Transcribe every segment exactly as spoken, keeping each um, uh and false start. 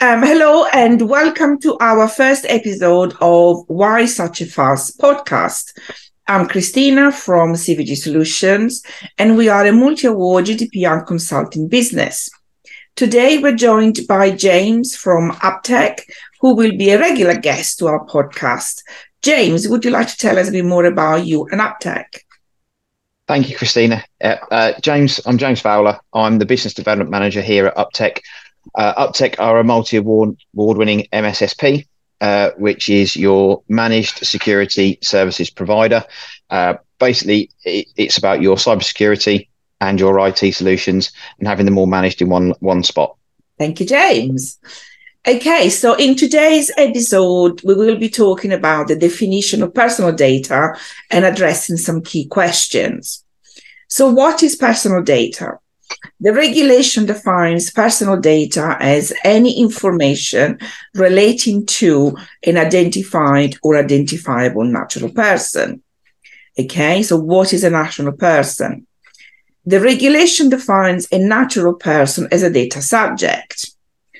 Um, hello and welcome to our first episode of Why Such a Fuss podcast. I'm Christina from C V G Solutions, and we are a multi-award G D P R consulting business. Today, we're joined by James from Uptech, who will be a regular guest to our podcast. James, would you like to tell us a bit more about you and Uptech? Thank you, Christina. Uh, uh, James, I'm James Fowler. I'm the Business Development Manager here at Uptech. Uh, Uptech are a multi-award award-winning M S S P, uh, which is your managed security services provider. Uh, basically, it, it's about your cybersecurity and your I T solutions and having them all managed in one one spot. Thank you, James. Okay, so in today's episode, we will be talking about the definition of personal data and addressing some key questions. So what is personal data? The regulation defines personal data as any information relating to an identified or identifiable natural person. Okay, so what is a natural person? The regulation defines a natural person as a data subject.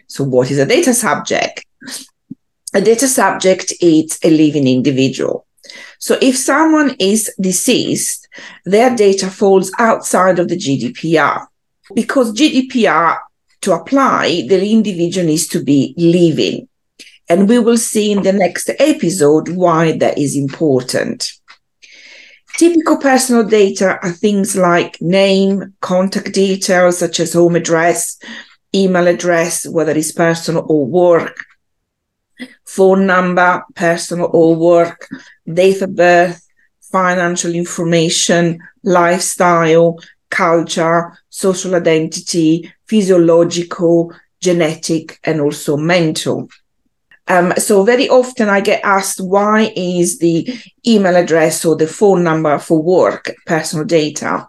So what is a data subject? A data subject is a living individual. So if someone is deceased, their data falls outside of the G D P R. Because G D P R, to apply, the individual needs to be living. And we will see in the next episode why that is important. Typical personal data are things like name, contact details, such as home address, email address, whether it's personal or work, phone number, personal or work, date of birth, financial information, lifestyle, culture, social identity, physiological, genetic, and also mental. Um, so very often I get asked, why is the email address or the phone number for work personal data?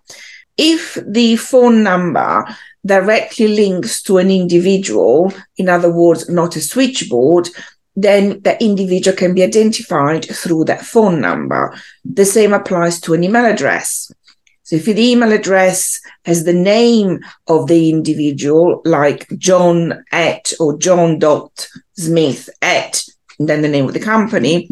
If the phone number directly links to an individual, in other words, not a switchboard, then the individual can be identified through that phone number. The same applies to an email address. So if the email address has the name of the individual, like John at or John.Smith at, and then the name of the company,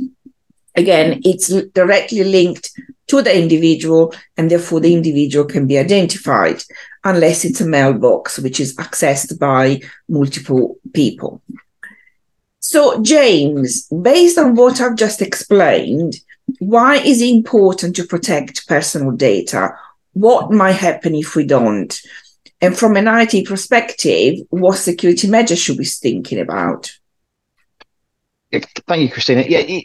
again, it's directly linked to the individual, and therefore the individual can be identified, unless it's a mailbox, which is accessed by multiple people. So, James, based on what I've just explained, why is it important to protect personal data? What might happen if we don't? And from an I T perspective, what security measures should we be thinking about? Thank you, Christina. Yeah,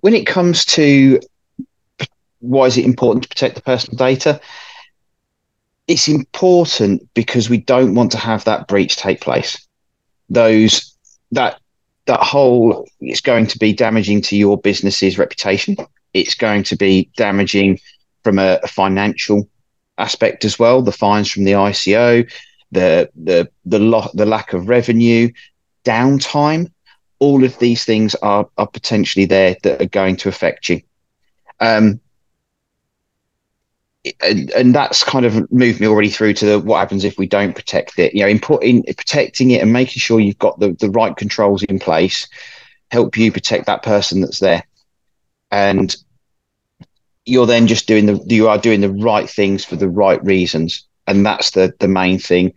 when it comes to why is it important to protect the personal data, it's important because we don't want to have that breach take place. Those that that whole it's going to be damaging to your business's reputation. It's going to be damaging from a, a financial aspect as well. The fines from the I C O, the the the, lo- the lack of revenue, downtime. All of these things are are potentially there that are going to affect you. Um, And, and that's kind of moved me already through to the, what happens if we don't protect it. You know, in, put, in protecting it and making sure you've got the, the right controls in place help you protect that person that's there. And you're then just doing the, you are doing the right things for the right reasons. And that's the, the main thing.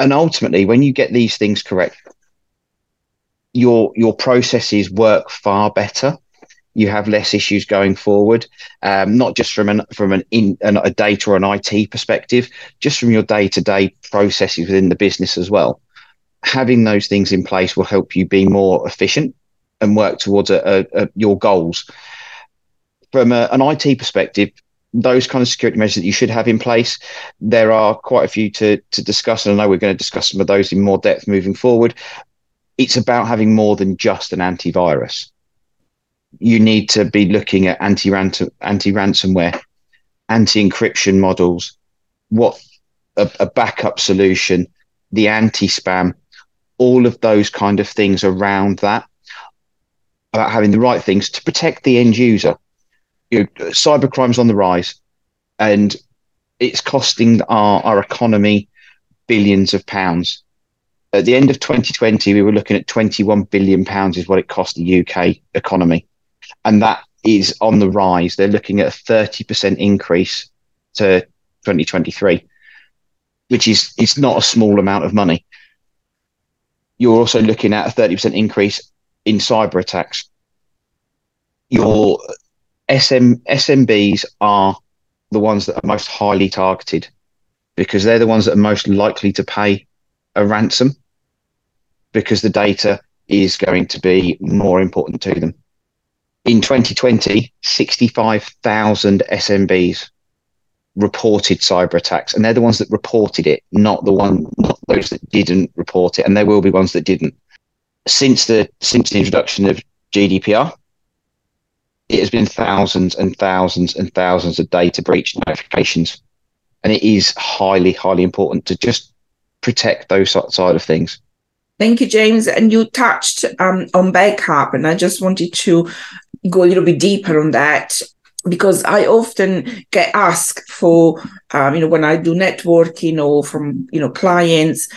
And ultimately, when you get these things correct, your, your processes work far better. You have less issues going forward, um, not just from an from an, in, an a data or an I T perspective, just from your day-to-day processes within the business as well. Having those things in place will help you be more efficient and work towards a, a, a, your goals. From a, an I T perspective, those kind of security measures that you should have in place, there are quite a few to, to discuss, and I know we're going to discuss some of those in more depth moving forward. It's about having more than just an antivirus. You need to be looking at anti-ransom, anti-ransomware, anti-encryption models, what a, a backup solution, the anti-spam, all of those kind of things around that, about having the right things to protect the end user. You know, cybercrime's on the rise, and it's costing our, our economy billions of pounds. at the end of twenty twenty, we were looking at twenty-one billion pounds is what it cost the U K economy. And that is on the rise. They're looking at a thirty percent increase to twenty twenty-three, which is it's not a small amount of money. You're also looking at a thirty percent increase in cyber attacks. Your S M, S M Bs are the ones that are most highly targeted because they're the ones that are most likely to pay a ransom because the data is going to be more important to them. In twenty twenty, sixty-five thousand S M Bs reported cyber attacks, and they're the ones that reported it, not the one, not those that didn't report it, and there will be ones that didn't. Since the since the introduction of G D P R, it has been thousands and thousands and thousands of data breach notifications, and it is highly, highly important to just protect those side of things. Thank you, James. And you touched um, on backup, and I just wanted to go a little bit deeper on that, because I often get asked for, um, you know, when I do networking or from, you know, clients,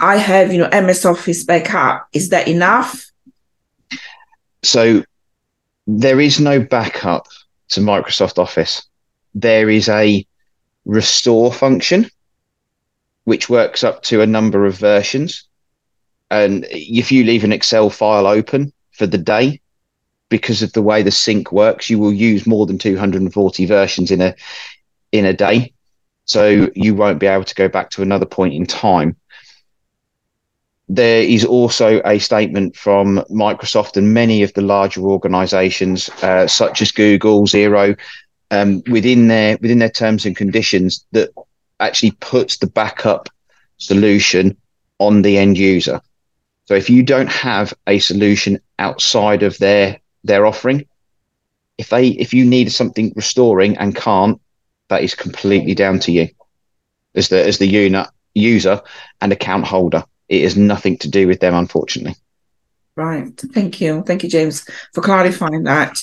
I have, you know, M S Office backup. Is that enough? So there is no backup to Microsoft Office. There is a restore function, which works up to a number of versions. And if you leave an Excel file open for the day, because of the way the sync works, you will use more than two hundred forty versions in a in a day. So you won't be able to go back to another point in time. There is also a statement from Microsoft and many of the larger organizations, uh, such as Google, Xero, um, within their within their terms and conditions that actually puts the backup solution on the end user. So if you don't have a solution outside of their They're offering, if they if you need something restoring and can't, that is completely down to you as the as the unit user and account holder. It is nothing to do with them, unfortunately. Right. Thank you. Thank you, James, for clarifying that.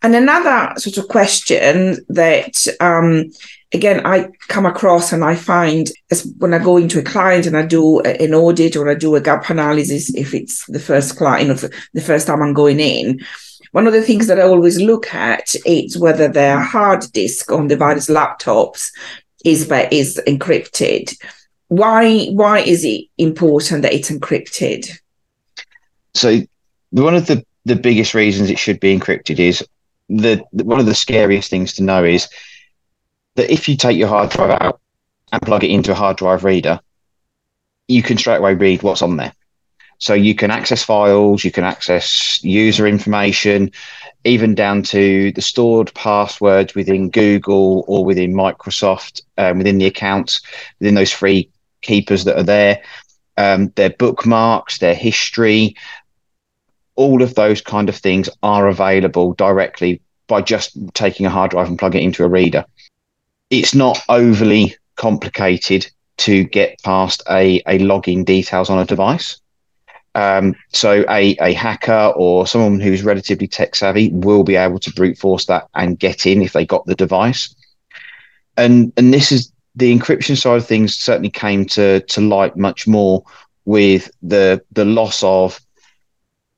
And another sort of question that, um, again, I come across and I find is when I go into a client and I do an audit or I do a gap analysis, if it's the first client, you know, the first time I'm going in, one of the things that I always look at is whether their hard disk on the various laptops is is encrypted. Why, why is it important that it's encrypted? So one of the, the biggest reasons it should be encrypted is the, the one of the scariest things to know is that if you take your hard drive out and plug it into a hard drive reader, you can straight away read what's on there. So you can access files, you can access user information, even down to the stored passwords within Google or within Microsoft, um, within the accounts, within those free keepers that are there, um, their bookmarks, their history. All of those kind of things are available directly by just taking a hard drive and plugging it into a reader. It's not overly complicated to get past a, a login details on a device. Um, so a, a hacker or someone who's relatively tech savvy will be able to brute force that and get in if they got the device. And and this is the encryption side of things certainly came to, to light much more with the, the loss of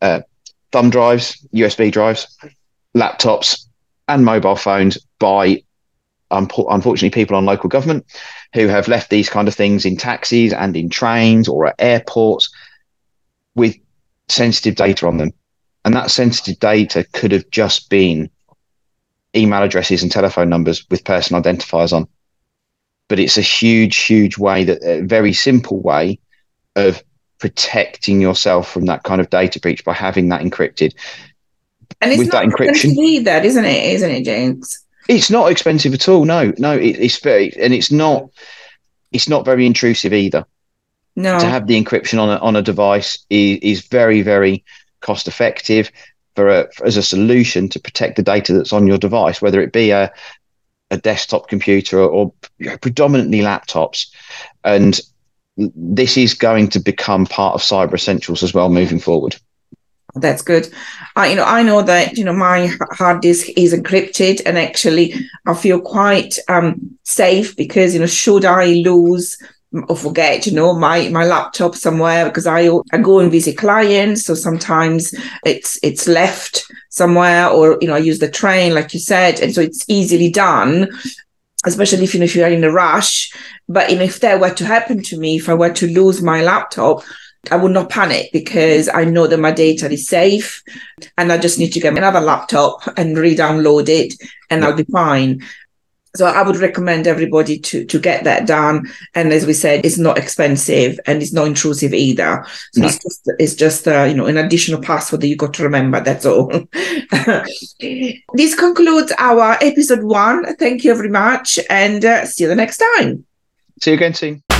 Uh, thumb drives, U S B drives, laptops, and mobile phones by, um, unfortunately, people on local government who have left these kind of things in taxis and in trains or at airports with sensitive data on them. And that sensitive data could have just been email addresses and telephone numbers with personal identifiers on. But it's a huge, huge way, that a very simple way of protecting yourself from that kind of data breach by having that encrypted. And it's with not that encryption, expensive either, isn't it? Isn't it, James? It's not expensive at all. No, no, it, it's very, and it's not, it's not very intrusive either. No, to have the encryption on a, on a device is, is very, very cost effective for, a, for as a solution to protect the data that's on your device, whether it be a a desktop computer or, or predominantly laptops. And this is going to become part of Cyber Essentials as well moving forward. That's good. I, you know, I know that, you know, my hard disk is encrypted, and actually I feel quite um, safe because, you know, should I lose or forget, you know, my, my laptop somewhere, because I I go and visit clients. So sometimes it's it's left somewhere, or, you know, I use the train, like you said. And so it's easily done, especially if, you know, if you're in a rush. But, you know, if that were to happen to me, if I were to lose my laptop, I would not panic, because I know that my data is safe and I just need to get another laptop and re-download it and yeah. I'll be fine. So I would recommend everybody to, to get that done. And as we said, it's not expensive and it's not intrusive either. So no. it's just, it's just uh, you know, an additional password that you got to remember. That's all. This concludes our episode one. Thank you very much, and uh, see you the next time. See you again soon.